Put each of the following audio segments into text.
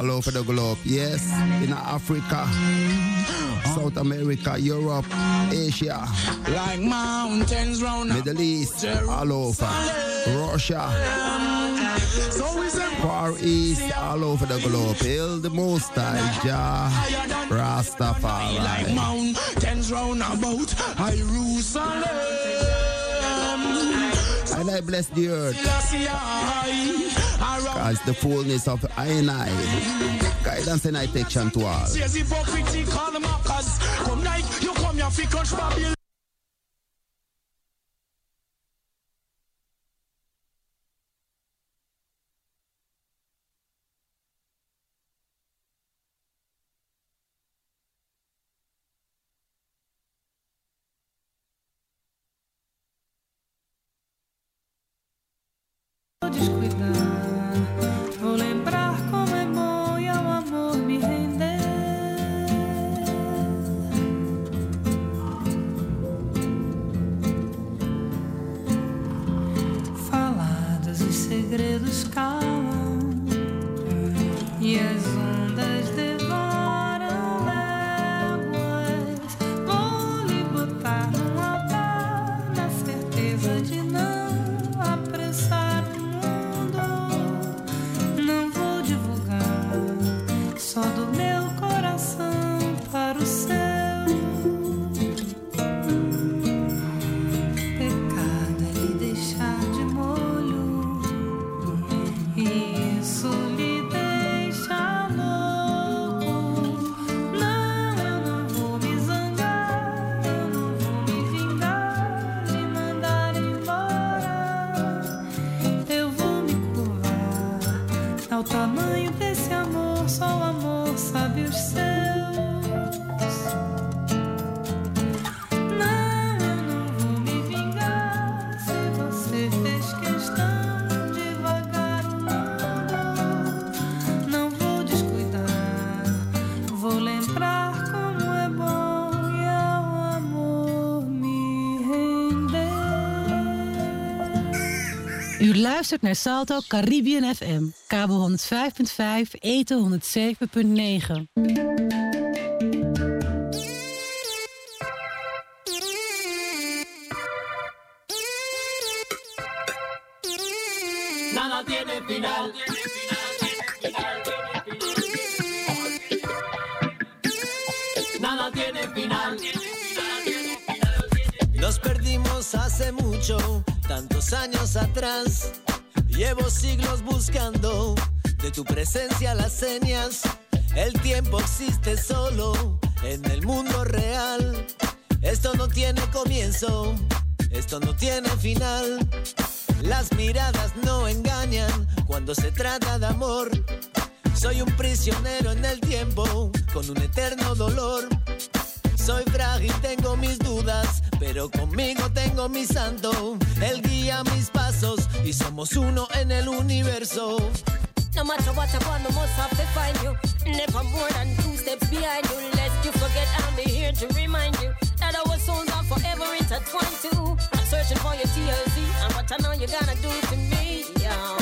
all over the globe. Yes, in Africa, South America, Europe, Asia, like mountains round Middle East, all over Russia. Far East, all over the globe, hail the Most High, Jah Rastafari. Like mountains round about Jerusalem, and I bless the earth, cause the fullness of I and I, guidance and I protection to all. U luistert naar Salto Caribbean FM, kabel 105.5, eten 107.9. Tantos años atrás, llevo siglos buscando de tu presencia las señas. El tiempo existe solo en el mundo real. Esto no tiene comienzo, esto no tiene final. Las miradas no engañan cuando se trata de amor. Soy un prisionero en el tiempo con un eterno dolor. Soy frágil, tengo mis dudas, pero conmigo tengo mi santo. Él guía mis pasos y somos uno en el universo. No matter what I want, I must have to find you. Never more than two steps behind you. Lest you forget, I'm here to remind you that our souls are forever intertwined too. I'm searching for your TLC and what I know you're gonna do to me. Yeah.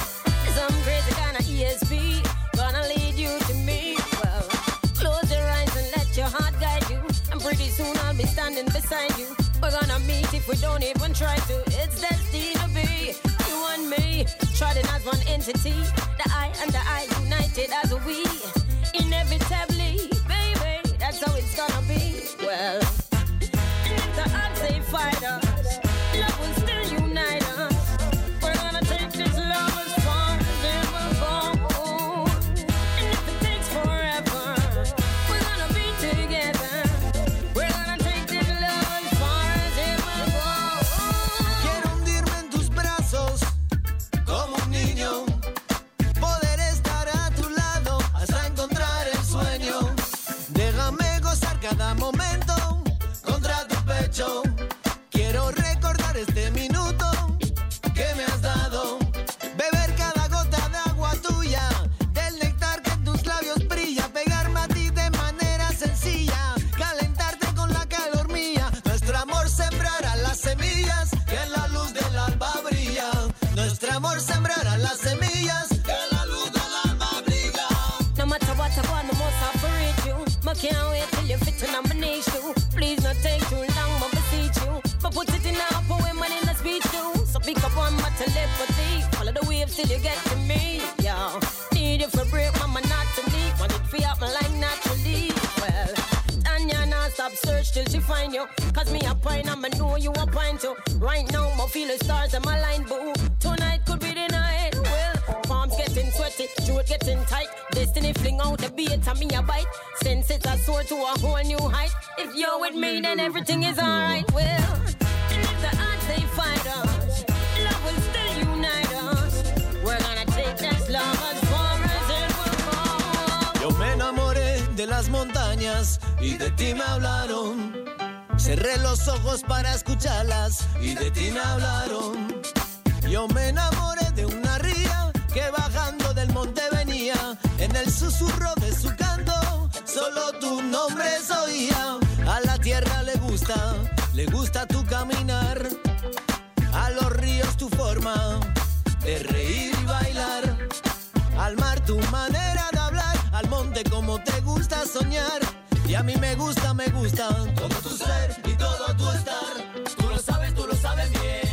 Some crazy kind of ESP gonna lead you to me. Well, close your eyes and let your heart guide you. And pretty soon I'll be standing beside you. We're gonna meet if we don't even try to. It's destined to be, you and me, trading as one entity. The I and the I united as a we. Inevitably, baby, that's how it's gonna be. Well, the odds they fight us, love will still unite us. We're gonna take this love as far as it will go. And if it takes forever, we're gonna be together. We're gonna take this love as far as it will go. Quiero hundirme en tus brazos como un niño, poder estar a tu lado hasta Can't wait till you fit to nominate you. Please not take too long, but beseech you. But put it in a poem and in a speech too. So pick up on my telepathy. Follow the waves till you get to me, yo. Need you for break, mama, not to leave. Want it free up my life naturally, well. Tanya non-stop search till she find you. Cause me a pine and me know you a pine too. Right now, I feel the stars in my line, boo. Tonight could be the night, well. Palms getting sweaty, throat getting tight. Destiny fling out the beat and me a bite. Since it's a soar to a whole new height. If you're with me, then everything is alright, well. And if the odds they fight us, love will still unite us. We're gonna take this love as far as it will go. Yo me enamoré de las montañas y de ti me hablaron. Cerré los ojos para escucharlas y de ti me hablaron. Yo me enamoré de una ría que bajando del monte venía. En el susurro de su canto, solo tu nombre oía. A la tierra le gusta tu caminar. A los ríos tu forma de reír y bailar. Al mar tu manera de hablar. Al monte como te gusta soñar. Y a mí me gusta todo tu ser y todo tu estar. Tú lo sabes bien.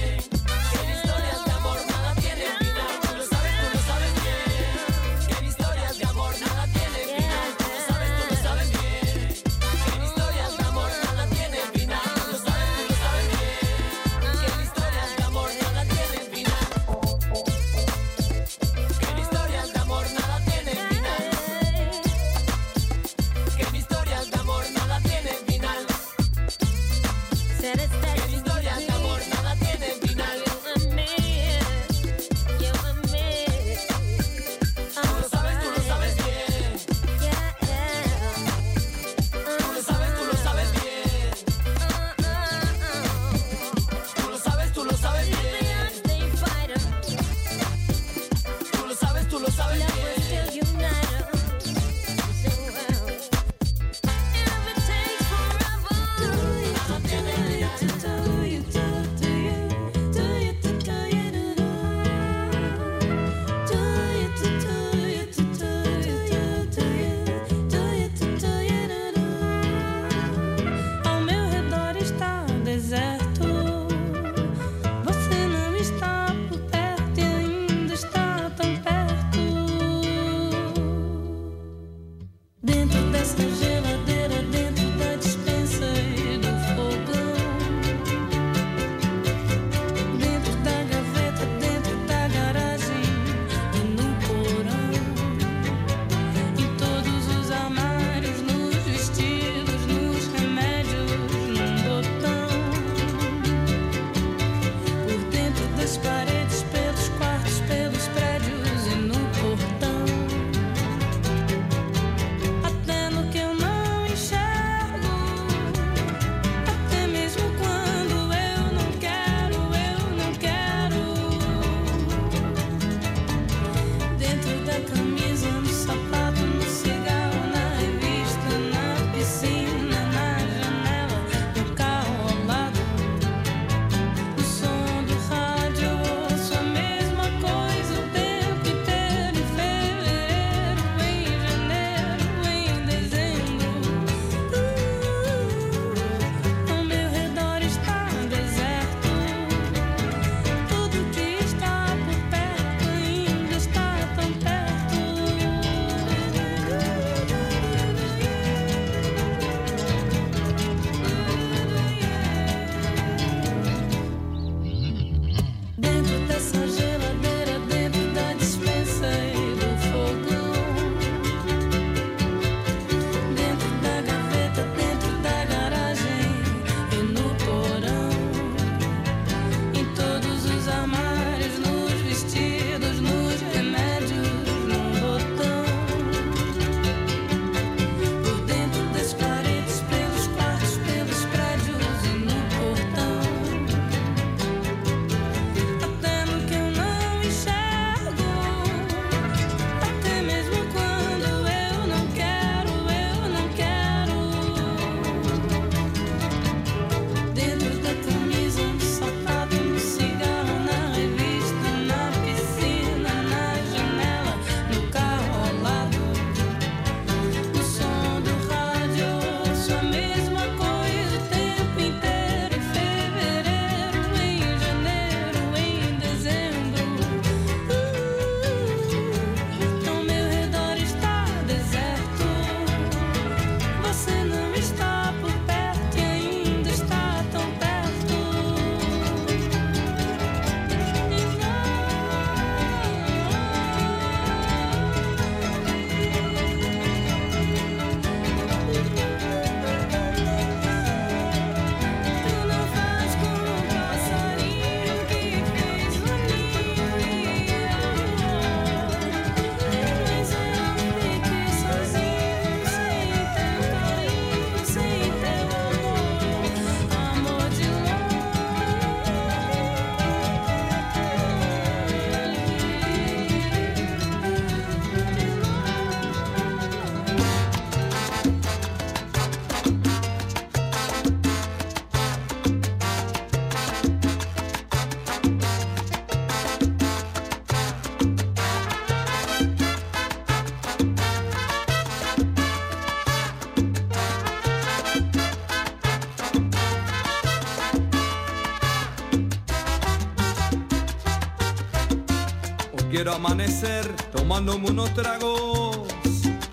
quiero amanecer tomándome unos tragos,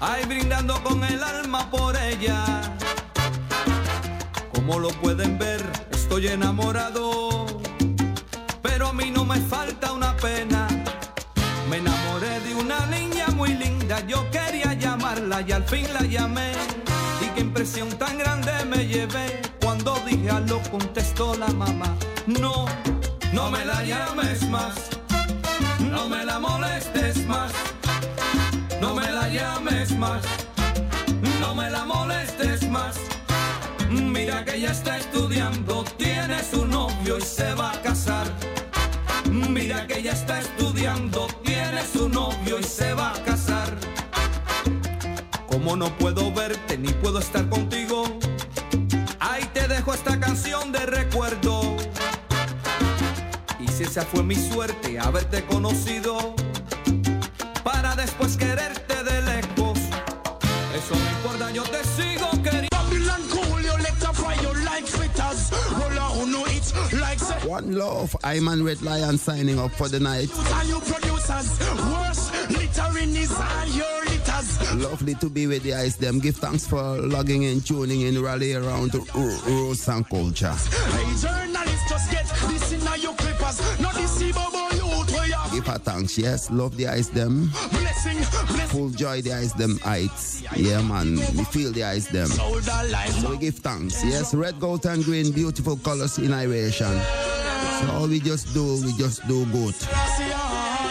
ay, brindando con el alma por ella. Como lo pueden ver, estoy enamorado, pero a mí no me falta una pena. Me enamoré de una niña muy linda, yo quería llamarla y al fin la llamé. Y qué impresión tan grande me llevé cuando dije aló, contestó la mamá. No, no me la llames más, no me la molestes más, no me la llames más, no me la molestes más. Mira que ella está estudiando, tiene su novio y se va a casar. Mira que ella está estudiando, tiene su novio y se va a casar. Como no puedo verte ni puedo estar contigo, ahí te dejo esta canción de recuerdo. Y si esa fue mi suerte, haberte conocido, para después quererte de lejos, eso no importa, yo te sigo queriendo. One love, I'm on Red Lion signing up for the night. Lovely to be with the eyes them. Give thanks for logging in, tuning in, rally around roots and culture. Hey journalists, just get this in your papers. Not deceivable youth, where you give her thanks, yes. Love the eyes them. Blessing, blessing. Full joy the eyes them heights. Yeah man, we feel the eyes them. So we give thanks, yes. Red, gold and green, beautiful colors in iration. So all we just do good.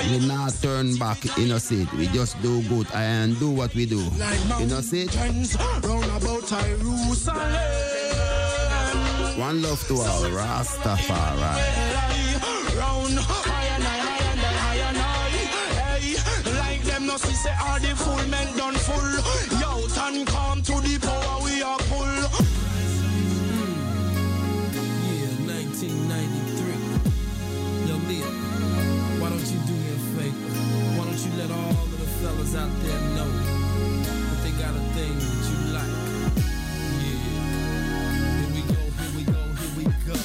We not turn back, you know, see it. We just do good and do what we do. You know, see it. One love to all, Rastafari. Like them, no see, say, all the full men done full. Yo, turn come to the power, we are full. Yeah, 1993. Yo, Leo, why don't you do why don't you let all of the fellas out there know that they got a thing that you like? Yeah. Here we go, here we go, here we go.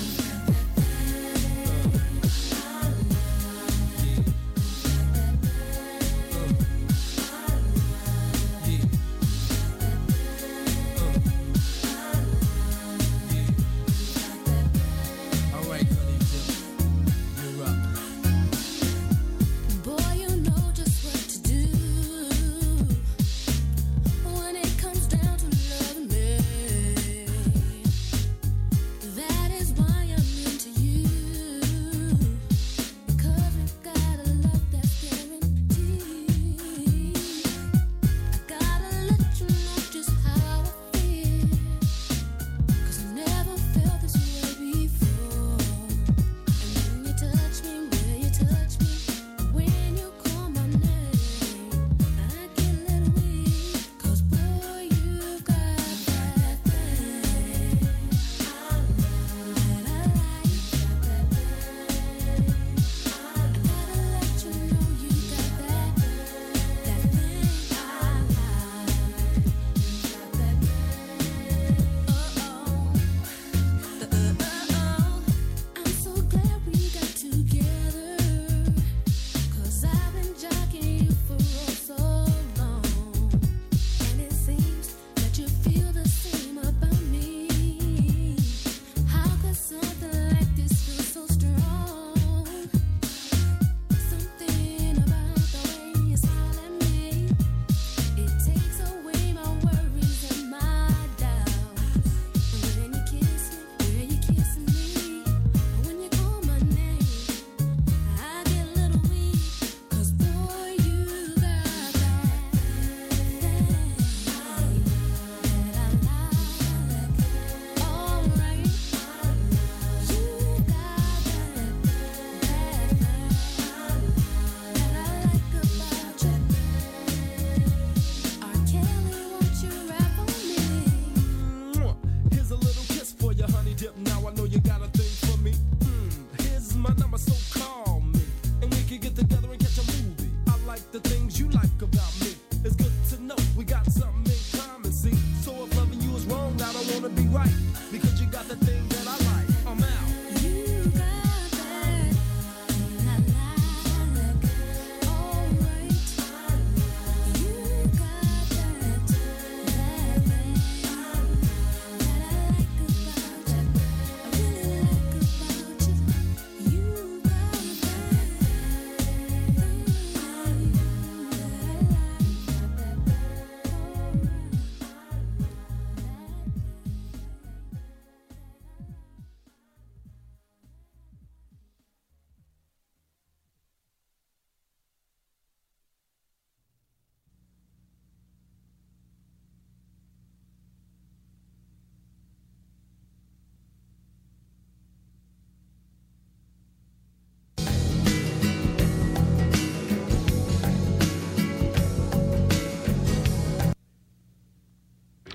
Yeah. All right, honey, Jill, you're up. Boy, you know just what to do.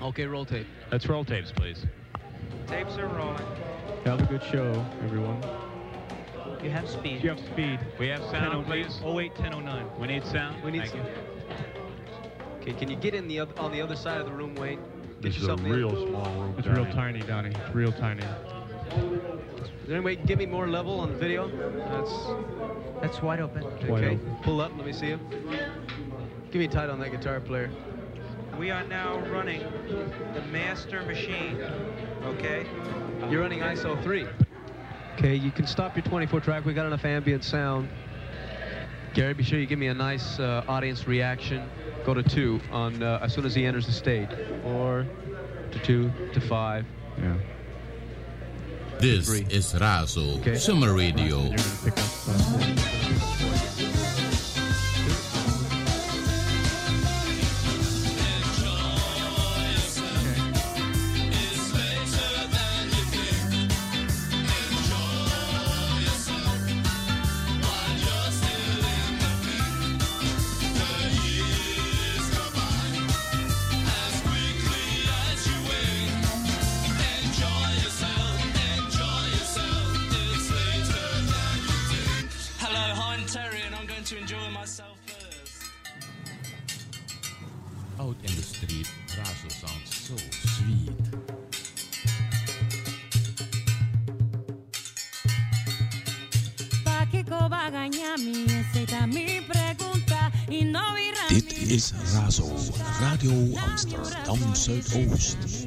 Okay, roll tape. Let's roll tapes, please. Tapes are rolling. Have a good show, everyone. You have speed. You have speed. We have sound, please. 08, 10, 09. We need sound. We need sound. Okay, can you get in the on the other side of the room, Wade? Get yourself in. This is a real small room. It's real tiny, Donnie. It's real tiny. Is there any way you can give me more level on the video? That's wide open. Okay, pull up. Let me see you. Give me tight on that guitar player. We are now running the master machine. Okay. You're running ISO 3. Okay, you can stop your 24 track. We got enough ambient sound. Gary, be sure you give me a nice audience reaction. Go to 2 on as soon as he enters the stage, or to 2 to 5. Yeah. This is Razo, okay. Summer Radio. You're gonna pick up, Radio Amsterdam Zuidoost.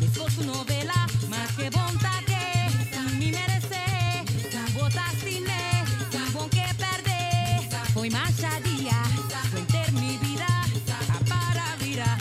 Esco tu novela, mas que bonta que mi merece. Botas cine, bon que perde. Foi macha dia, cuenter mi vida, a para vira.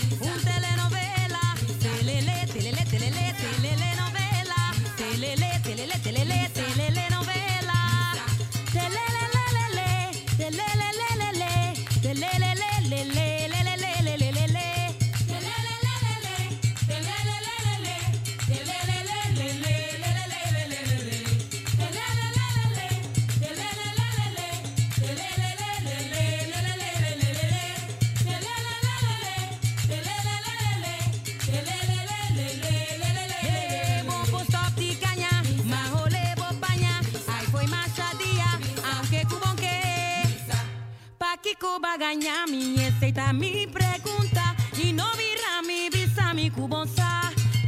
Bagaña mi esta mi pregunta y no virá mi visa mi cubonsa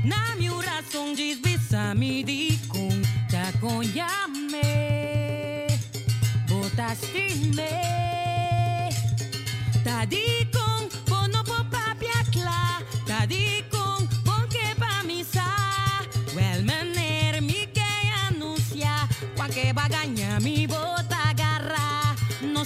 na mi razón dis visa mi dicun ta con llame botastime ta dicun bono po papia cla ta dicun porque pa misa well manner mi que anuncia cualquier bagaña mi bota garra. No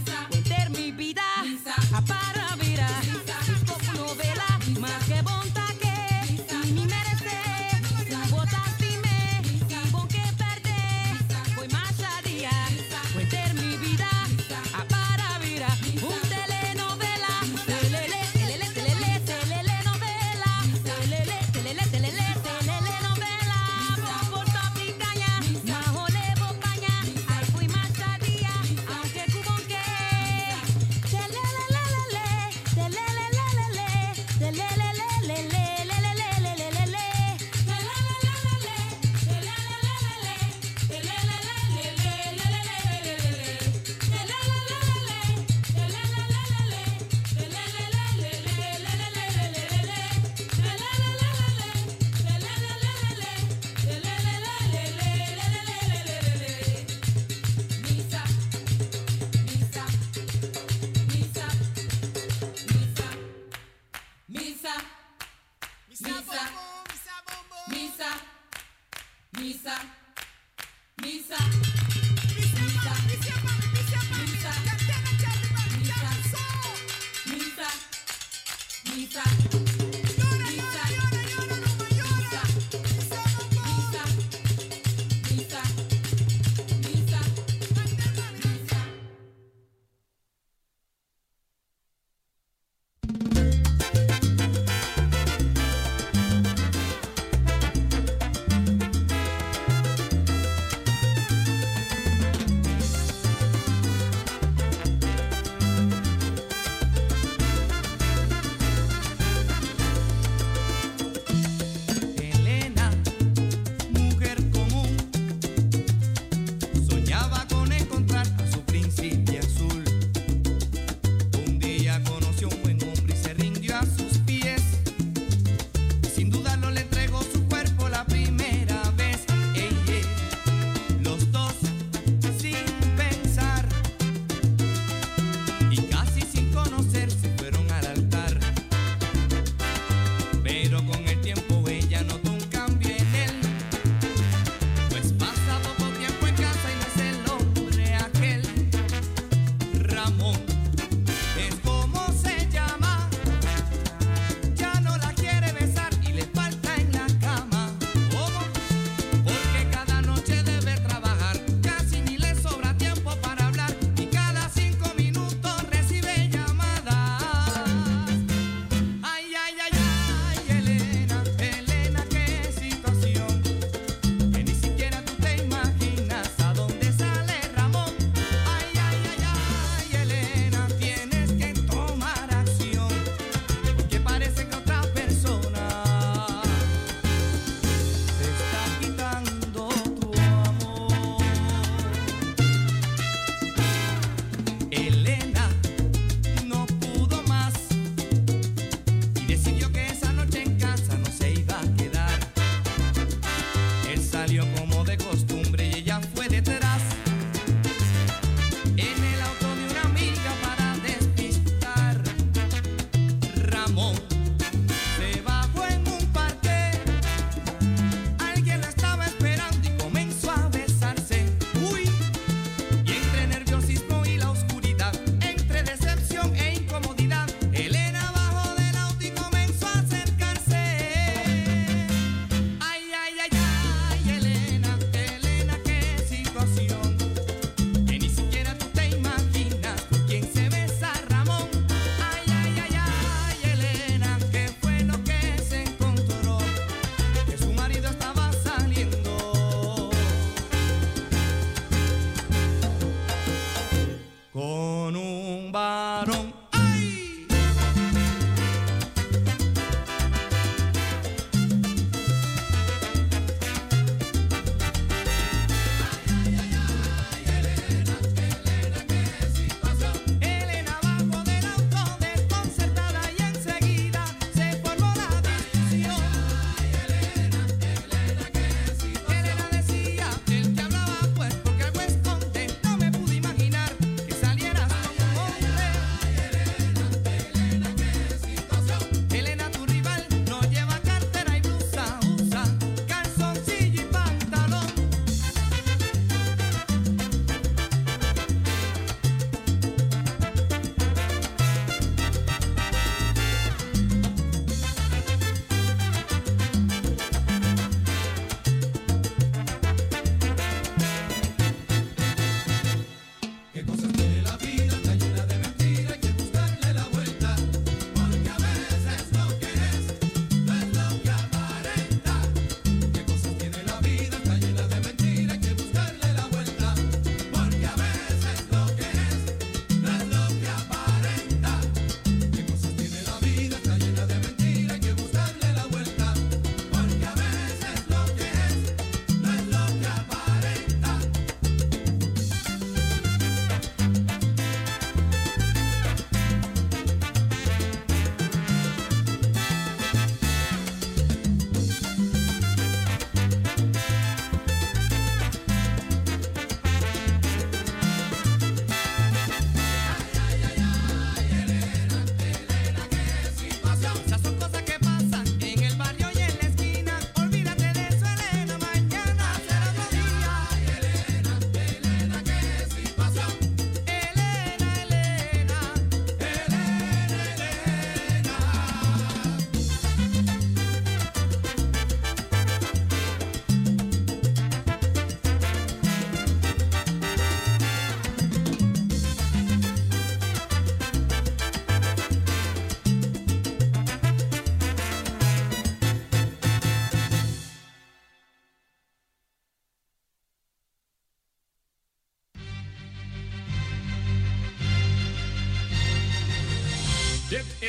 cuenter mi vida, a para vida. Disco novela, mas que bonta que mi merece.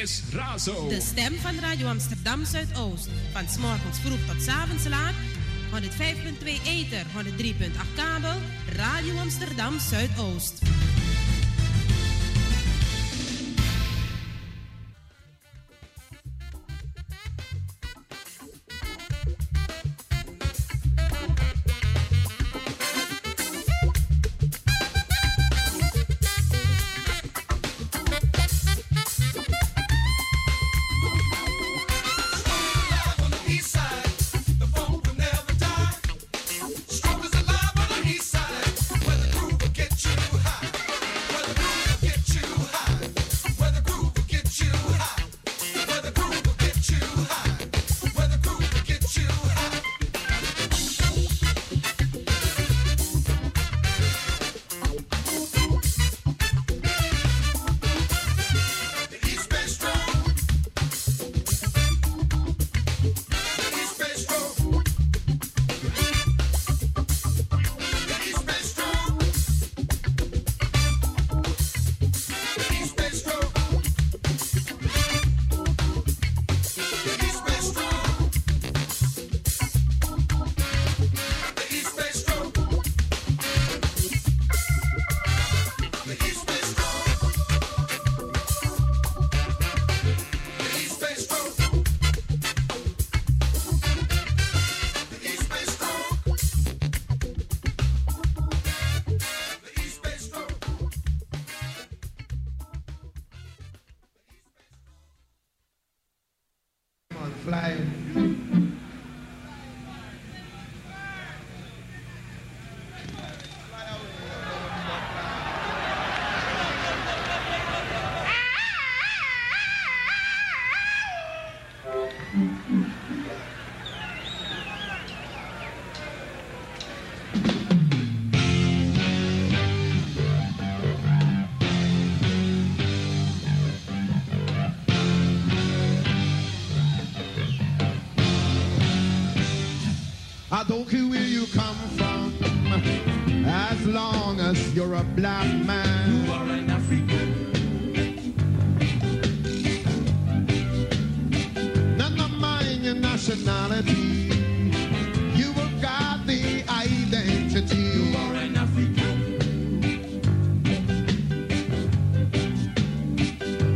is Razo. De stem van Radio Amsterdam Zuidoost. Van 's morgens vroeg tot 's avonds laat. 105.2 ether, 103.8 kabel. Radio Amsterdam Zuidoost. I don't care where you come from, as long as you're a black man. You are an African. None of mine your nationality. You have got the identity. You are an African.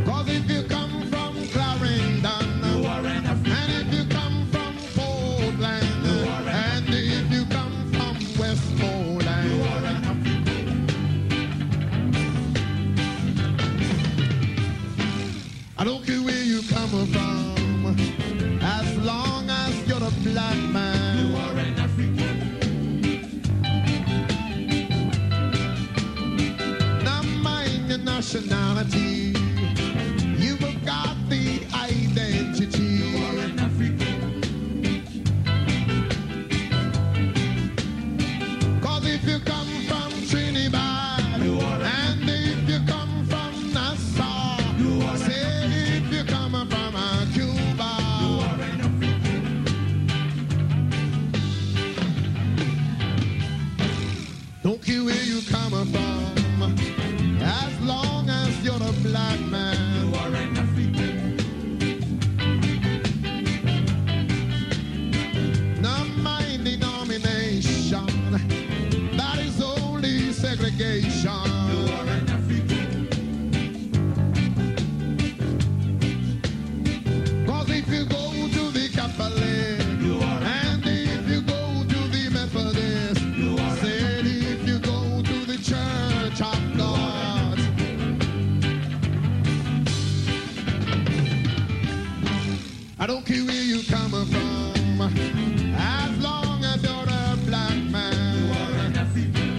Cause if you come from Clarendon, you are an African. And if you come from Portland, I don't care where you come from, as long as you're a black man. You are an African. Now mind your nationality. You have got the identity. You are an African. Cause if you come from Trinidad, you are an African. As long as you're a black man, you are an African. Not my denomination, that is only segregation. You are an African. Cause if you go to the Catholic, you are an African. I don't care where you come from, as long as you're a black man. You are an African.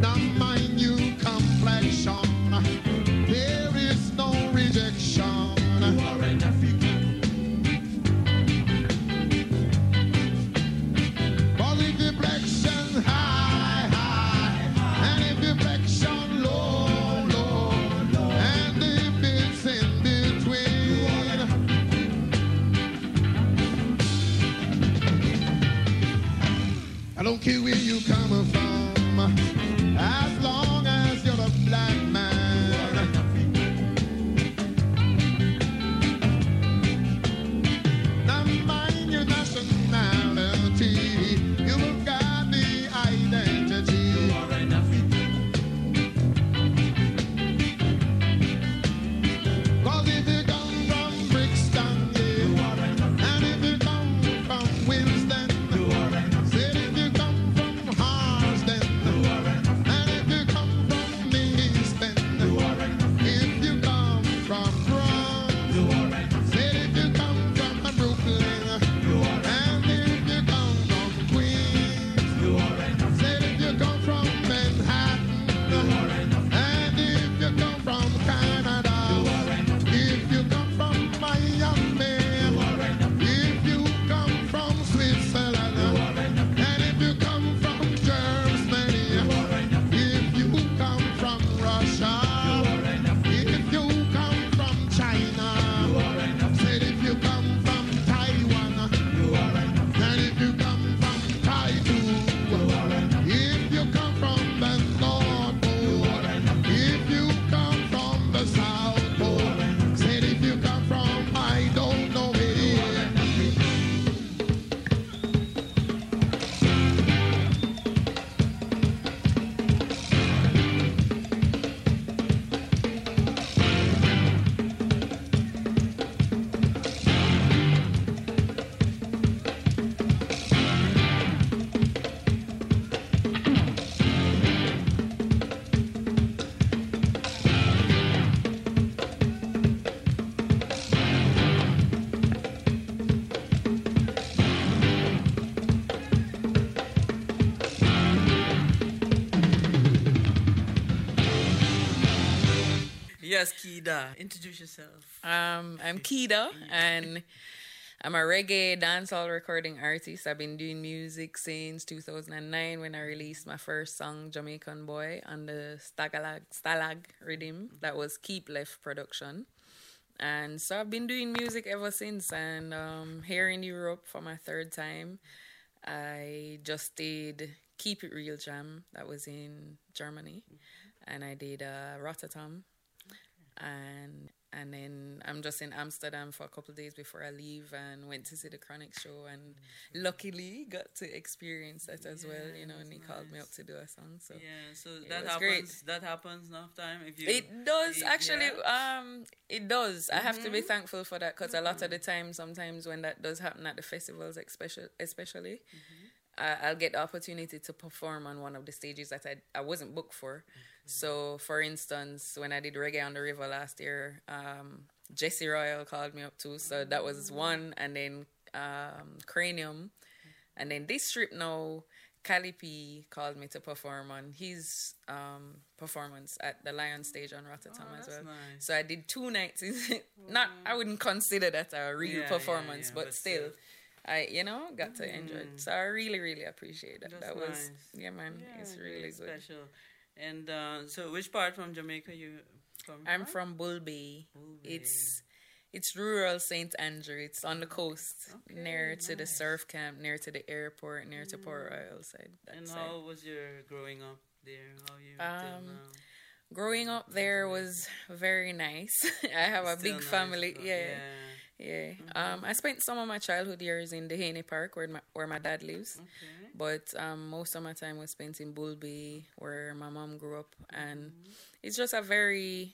Now mind you complexion, there is no rejection. You are an African. Cause if your complexion high, high, and if your complexion low, I don't care where you come from, as long as you're a black man. Kida, introduce yourself. I'm Kida, and I'm a reggae dancehall recording artist. I've been doing music since 2009 when I released my first song, Jamaican Boy, on the Stalag rhythm. That was Keep Left Production. And so I've been doing music ever since. And here in Europe for my third time, I just did Keep It Real Jam. That was in Germany. And I did Rotterdam. And then I'm just in Amsterdam for a couple of days before I leave, and went to see the Chronix show, and luckily got to experience that as well. You know, and he called me up to do a song. So yeah, so that happens. Great. That happens enough time if you. It does actually. Yeah. It does. I have to be thankful for that, because a lot of the time, sometimes when that does happen at the festivals, especially. I'll get the opportunity to perform on one of the stages that I wasn't booked for. So, for instance, when I did Reggae on the River last year, Jesse Royal called me up too. So that was one. And then Cranium. And then this trip now, Cali P called me to perform on his performance at the Lion Stage on Rotterdam as well. Nice. So I did 2 nights. I wouldn't consider that a real performance, but still. I got to enjoy it. So I really, really appreciate that. That was nice. Yeah, man. Yeah, it's really good. Special. And so which part from Jamaica you from? I'm from Bull Bay. It's rural St. Andrew. It's on the coast, near to the surf camp, near to the airport, near to Port Royal side. How was your growing up there? How you till now? Growing up there was very nice. I have a big family. Yeah. I spent some of my childhood years in Dehaney Park, where my dad lives. Okay. But most of my time was spent in Bull Bay, where my mom grew up. And it's just a very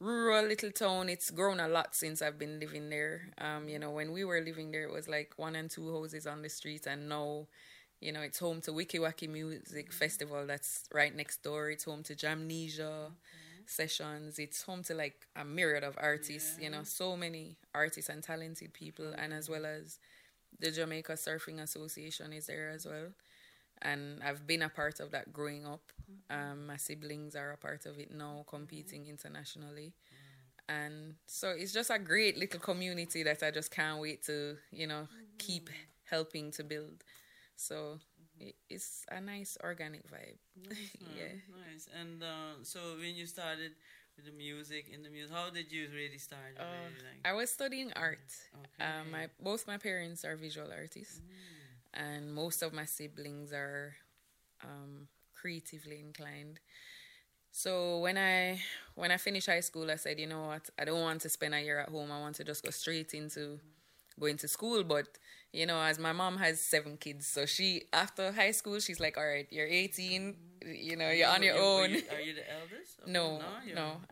rural little town. It's grown a lot since I've been living there. When we were living there, it was like 1 and 2 houses on the street. And now, it's home to Wiki Waki Music Festival that's right next door. It's home to Jamnesia sessions. It's home to like a myriad of artists, so many artists and talented people, and as well as the Jamaica Surfing Association is there as well, and I've been a part of that growing up. My siblings are a part of it now, competing internationally, and so it's just a great little community that I just can't wait to keep helping to build. So it's a nice organic vibe. Nice. And so when you started with the music, how did you really start? I was studying art. Both my parents are visual artists, and most of my siblings are creatively inclined. So when I finished high school, I said, you know what, I don't want to spend a year at home. I want to just go straight into going to school. But as my mom has 7 kids, so she, after high school, she's like, all right, you're 18, you're on your own. Are you the eldest? No.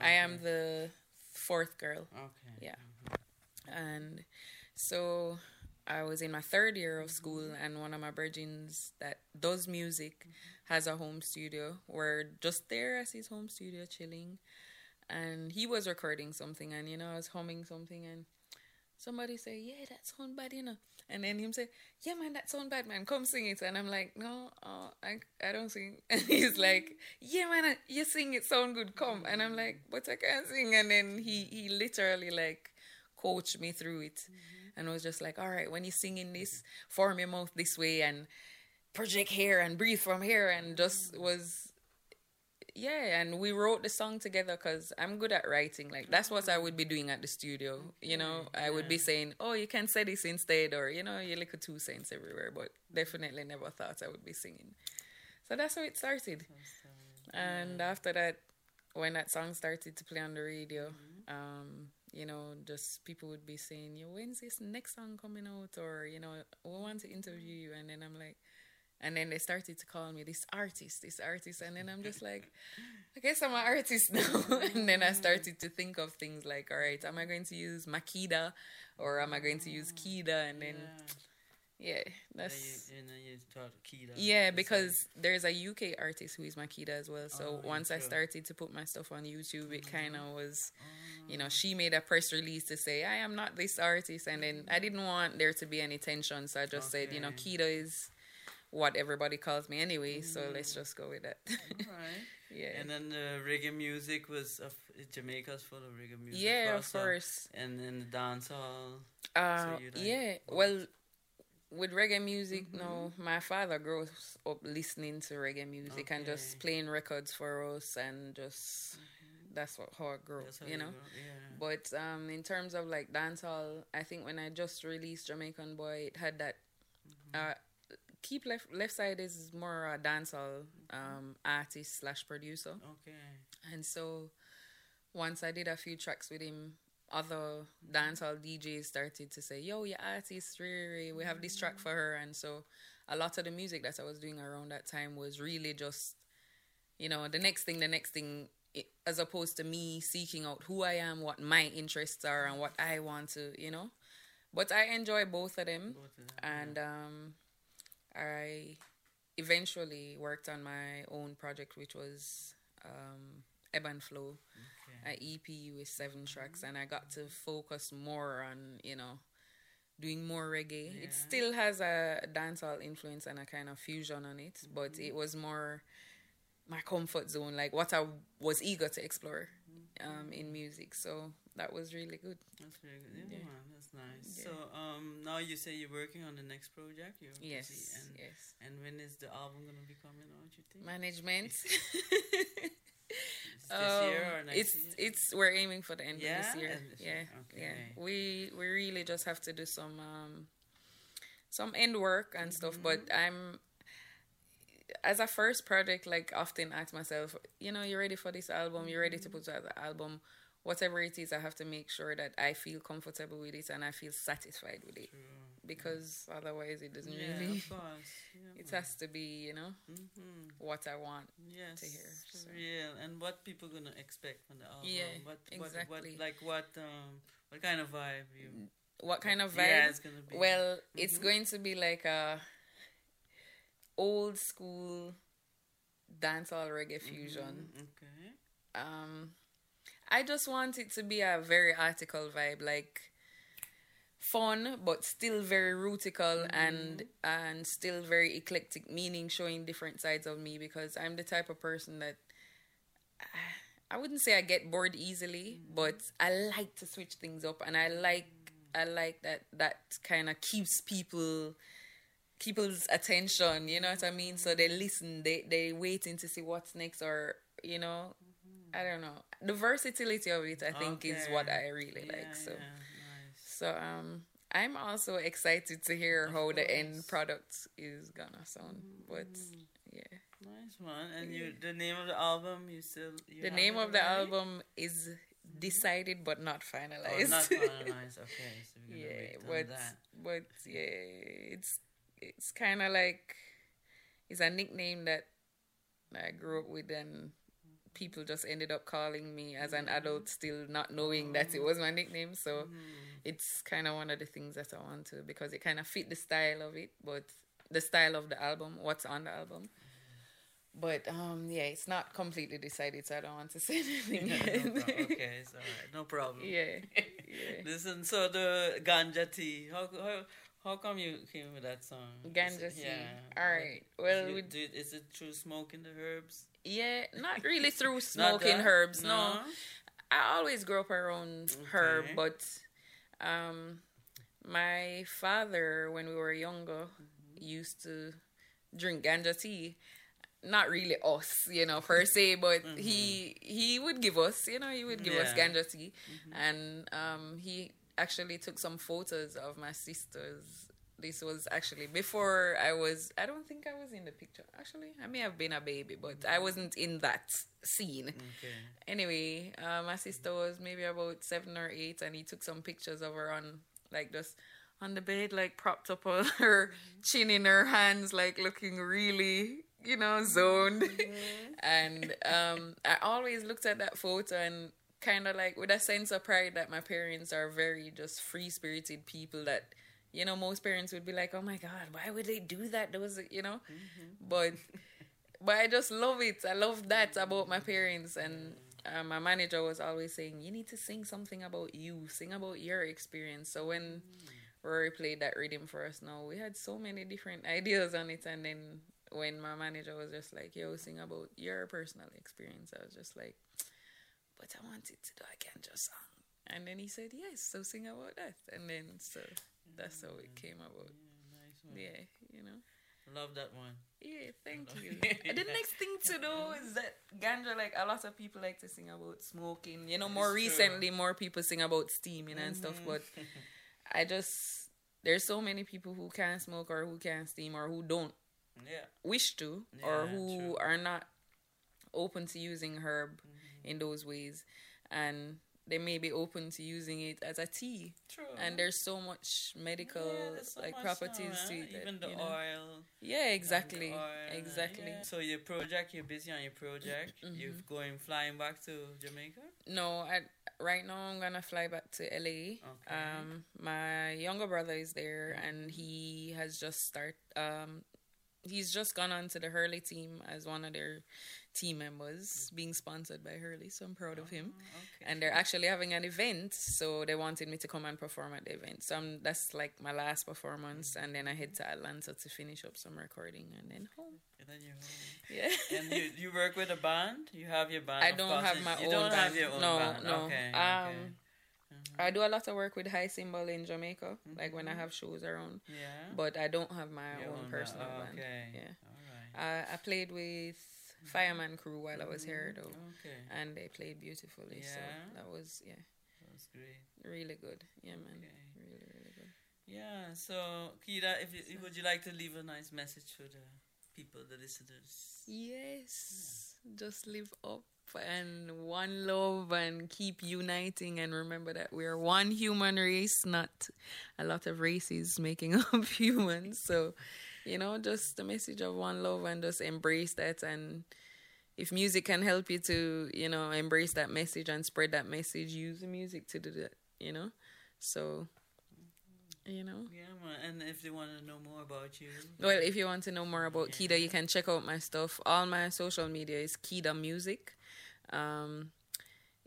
I am the 4th girl. Okay. Yeah. And so I was in my 3rd year of school, and one of my virgins that does music has a home studio. We're just there as his home studio, chilling. And he was recording something, and, I was humming something, and somebody say, yeah, that sound bad, And then him say, yeah, man, that sound bad, man. Come sing it. And I'm like, no, I don't sing. And he's like, yeah, man, you sing it, sound good, come. And I'm like, but I can't sing. And then he literally, like, coached me through it. And I was just like, all right, when you sing in this, form your mouth this way and project here and breathe from here. And just was, and we wrote the song together, because I'm good at writing. Like, that's what I would be doing at the studio. I would be saying, oh, you can say this instead, or, you're like a 2 cents everywhere, but definitely never thought I would be singing. So that's how it started. And after that, when that song started to play on the radio, just people would be saying, when's this next song coming out? Or, we want to interview you. And then I'm like, and then they started to call me this artist. And then I'm just like, I guess I'm an artist now. And then I started to think of things like, all right, am I going to use Makida, or am I going to use Kida? And then, that's... And then you thought Kida. Yeah, because there's a UK artist who is Makida as well. So once I started to put my stuff on YouTube, it kind of was, she made a press release to say, I am not this artist. And then I didn't want there to be any tension. So I just said, Kida is what everybody calls me anyway, so let's just go with that. All right. Yeah. And then the reggae music was, Jamaica's full of reggae music. Yeah, of course. And then the dancehall. So like, yeah, well, with reggae music, no, my father grows up listening to reggae music and just playing records for us, and just that's what how it grew, you know. Yeah. But in terms of like dancehall, I think when I just released Jamaican Boy, it had that. Keep Left Side is more a dancehall artist / producer. Okay. And so, once I did a few tracks with him, other dancehall DJs started to say, yo, your artist, Riri, we have this track for her. And so a lot of the music that I was doing around that time was really just, you know, the next thing, as opposed to me seeking out who I am, what my interests are, and what I want to, you know. But I enjoy both of them. And I eventually worked on my own project, which was Ebb and Flow. An EP with 7 tracks, and I got to focus more on, you know, doing more reggae. Yeah. It still has a dancehall influence and a kind of fusion on it, but it was more my comfort zone, like what I was eager to explore in music. So that was really good. That's really good. Yeah, yeah. Man, that's nice. Yeah. So now you say you're working on the next project. Yes. And when is the album going to be coming out, you think? Management. This year or next year? We're aiming for the end of this year. We really just have to do some end work and stuff. But I'm, as a first project, like often ask myself, you know, you're ready for this album, you're ready to put out the album, whatever it is. I have to make sure that I feel comfortable with it and I feel satisfied with it, because otherwise it doesn't really. Of course. Yeah, it has to be, you know, what I want to hear. So. Real. And what people gonna expect from the album? Yeah, exactly. What kind of vibe? What kind of vibe? Yeah, it's gonna be. Well, it's going to be like a old school dancehall reggae fusion. Okay. I just want it to be a very article vibe, like fun but still very rootical and still very eclectic, meaning showing different sides of me, because I'm the type of person that I wouldn't say I get bored easily, but I like to switch things up, and I like that kind of keeps people's attention, you know what I mean? So they listen, they waiting to see what's next, or you know. I don't know. The versatility of it, I think, is what I really like. So, nice. So I'm also excited to hear how the end product is gonna sound. But yeah, nice one. And the name of the album, the name of the album is decided but not finalized. Oh, not finalized. Okay, so we're gonna wait on that. But yeah, it's kind of like, it's a nickname that I grew up with, and people just ended up calling me as an adult, still not knowing that it was my nickname. So it's kind of one of the things that I want to, because it kind of fit the style of it, but the style of the album, what's on the album. But it's not completely decided, so I don't want to say anything. No okay, it's all right, no problem. Yeah. Listen, so the Ganja Tea, how come you came with that song? Ganja Tea. Yeah. All right. Well, is it through smoking the herbs? Yeah, not really through smoking herbs. No. I always grew up around herb, but my father, when we were younger, used to drink Ganja Tea. Not really us, you know, per se, but he would give us, you know, us Ganja Tea, and he actually took some photos of my sisters. This was actually before I don't think I was in the picture. Actually, I may have been a baby, but I wasn't in that scene. Okay. Anyway, my sister was maybe about 7 or 8, and he took some pictures of her on, like, just on the bed, like, propped up on her chin in her hands, like, looking really, you know, zoned. And I always looked at that photo and kind of, like, with a sense of pride that my parents are very just free-spirited people that... You know, most parents would be like, oh, my God, why would they do that? Those, you know, but I just love it. I love that about my parents. And my manager was always saying, you need to sing something about you. Sing about your experience. So when Rory played that rhythm for us now. We had so many different ideas on it, and then when my manager was just like, yo, sing about your personal experience, I was just like, but I wanted to do a Ganja song. And then he said, yes, so sing about that. And then, so that's how it came about. Yeah, nice one. Yeah, you know. Love that one. Yeah, thank you. And the next thing to do is that Ganja, like, a lot of people like to sing about smoking. You know, more recently, more people sing about steaming and stuff. But I just, there's so many people who can't smoke or who can't steam or who don't wish to or who are not open to using herb in those ways. And they may be open to using it as a tea. True. And there's so much medical properties to it. Even the oil. Yeah, exactly. Exactly. Yeah. So your project, you're busy on your project. You're going flying back to Jamaica? No, right now I'm going to fly back to LA. Okay. My younger brother is there and he has just started. He's just gone on to the Hurley team as one of their team members, being sponsored by Hurley, so I'm proud of him. Okay. And they're actually having an event, so they wanted me to come and perform at the event. So that's like my last performance, and then I head to Atlanta to finish up some recording, and then home. And then you're home. Yeah. And you work with a band? You have your band? I don't have my own band. You don't have your own band? No, no. Okay, okay. I do a lot of work with High Symbol in Jamaica, like when I have shows around. Yeah. But I don't have my own personal band. Okay. Yeah. All right. I played with Fireman Crew while I was here, though. Okay. And they played beautifully. Yeah. So that was, that was great. Really good. Yeah, man. Okay. Really, really good. Yeah. So, Kida, would you like to leave a nice message for the people, the listeners? Yes. Yeah. Just live up. And one love and keep uniting, and remember that we're one human race, not a lot of races making up humans. So, you know, just the message of one love and just embrace that. And if music can help you to, you know, embrace that message and spread that message, use the music to do that, you know. So, you know. Yeah, and if they want to know more about you. Well, if you want to know more about Kida, you can check out my stuff. All my social media is Kida Music.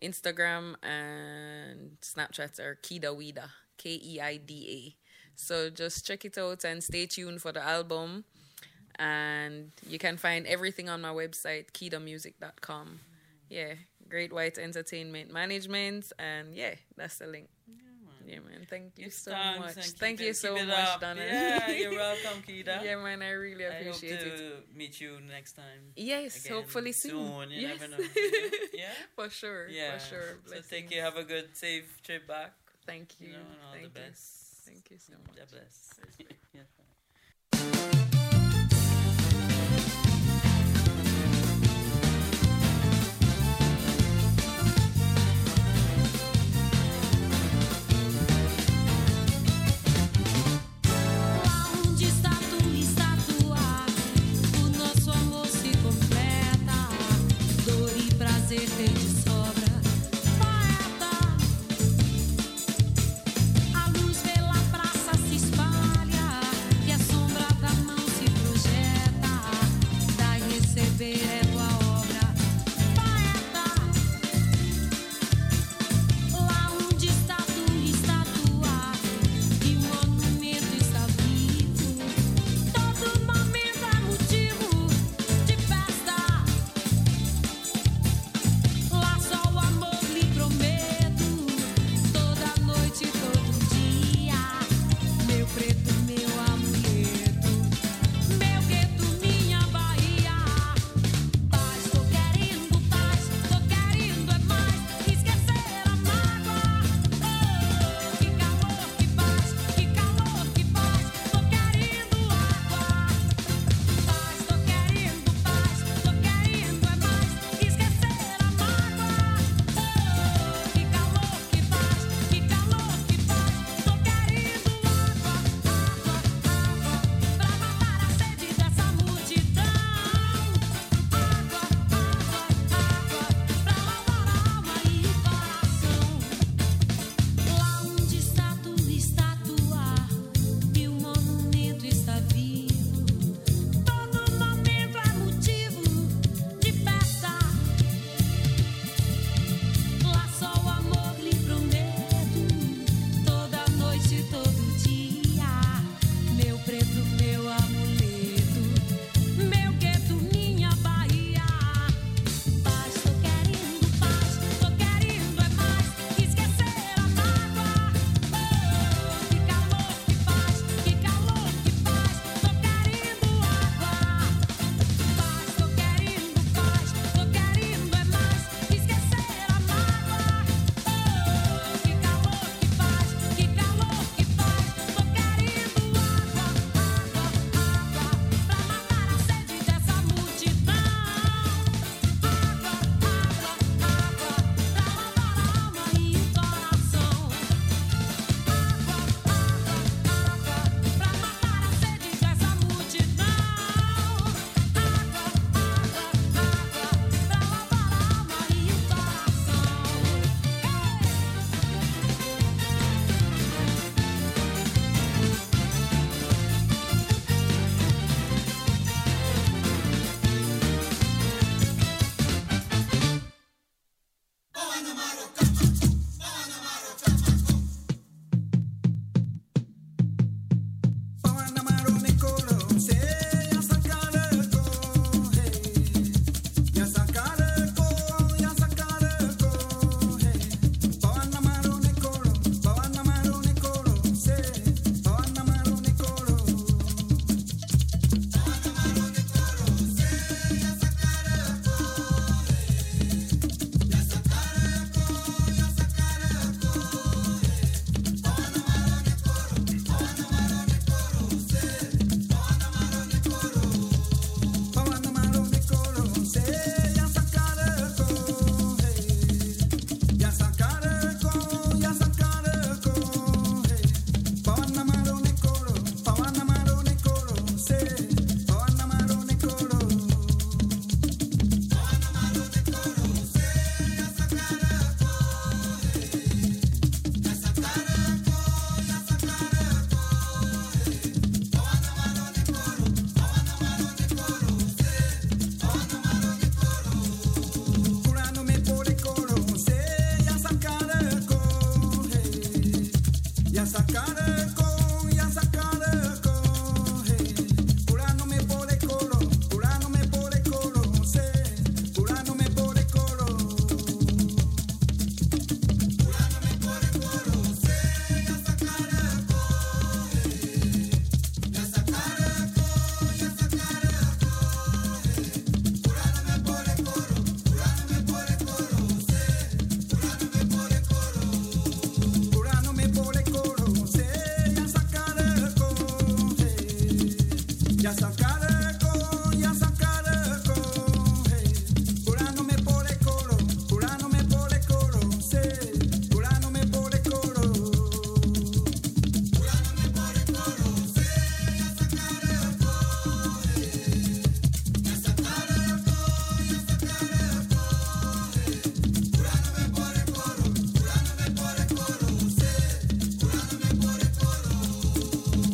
Instagram and Snapchat are Kidaweeda, Keida. So just check it out and stay tuned for the album. And you can find everything on my website, kidamusic.com. Yeah, Great White Entertainment Management. And yeah, that's the link. Yeah, man. Thank you so much. Thank you so much, Donna. Yeah, you're welcome, Kida. Yeah, man. I really appreciate it. I hope to meet you next time. Yes, hopefully soon. You never know. Yeah? For sure. Yeah. For sure. Blessings. So take care. Have a good, safe trip back. Thank you. And all the best. Thank you so much. God bless. Yeah. A luz pela praça se espalha e a sombra da mão.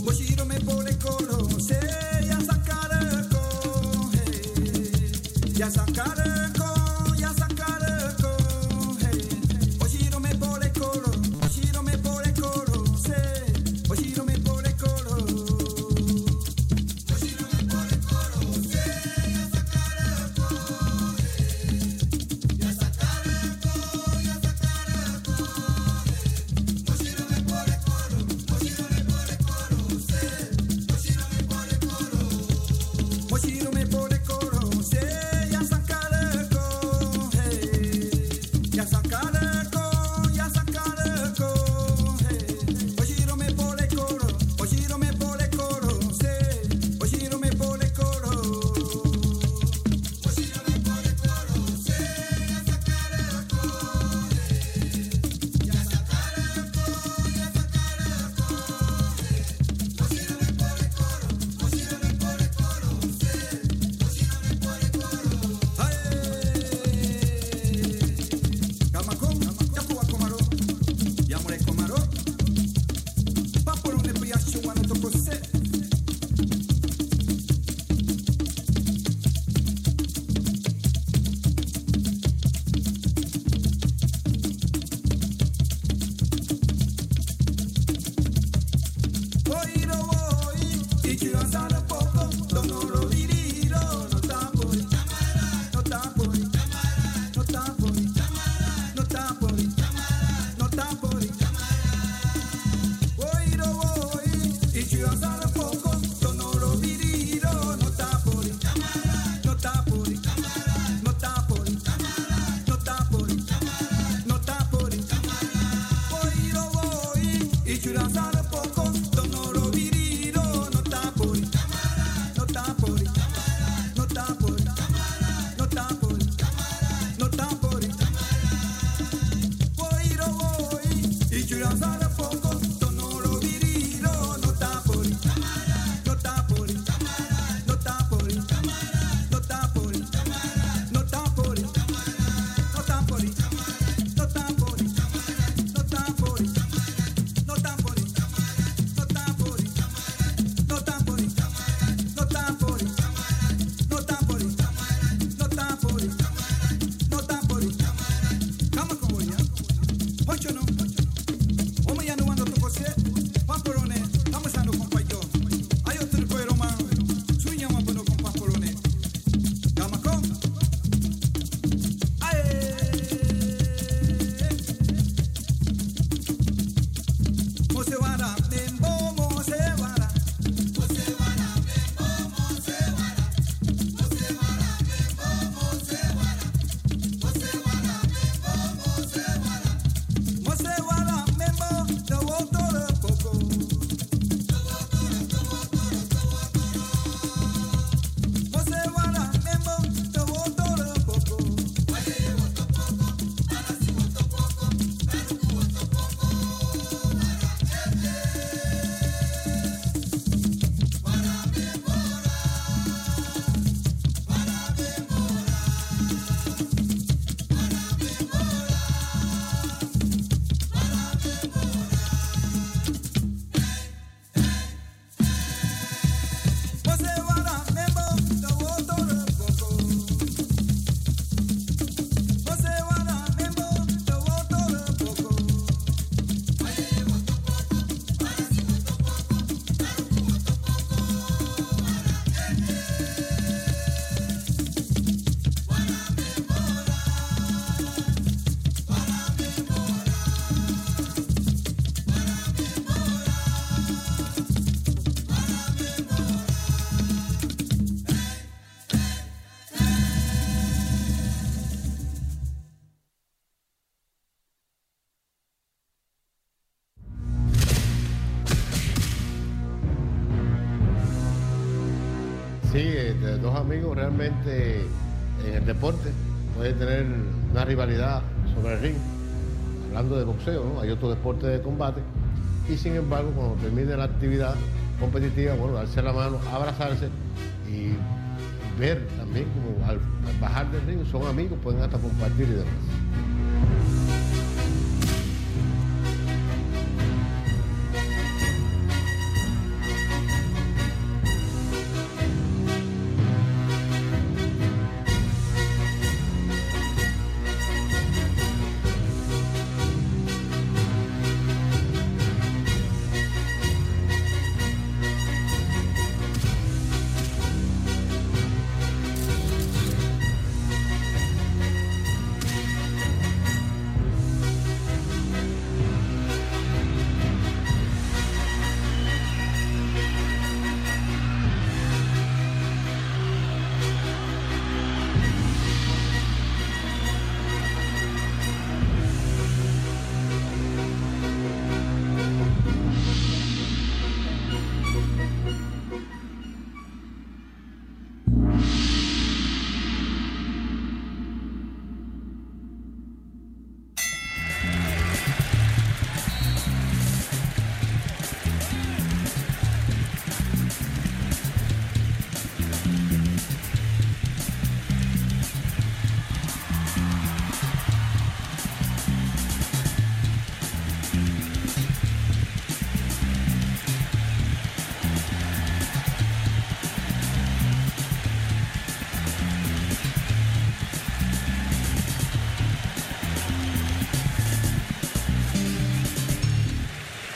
Moshiro me pone coro, se ya sacar Sí, dos amigos realmente en el deporte puede tener una rivalidad sobre el ring, hablando de boxeo, ¿no? Hay otro deporte de combate y sin embargo cuando termine la actividad competitiva, bueno, darse la mano, abrazarse y ver también como al bajar del ring son amigos, pueden hasta compartir y demás.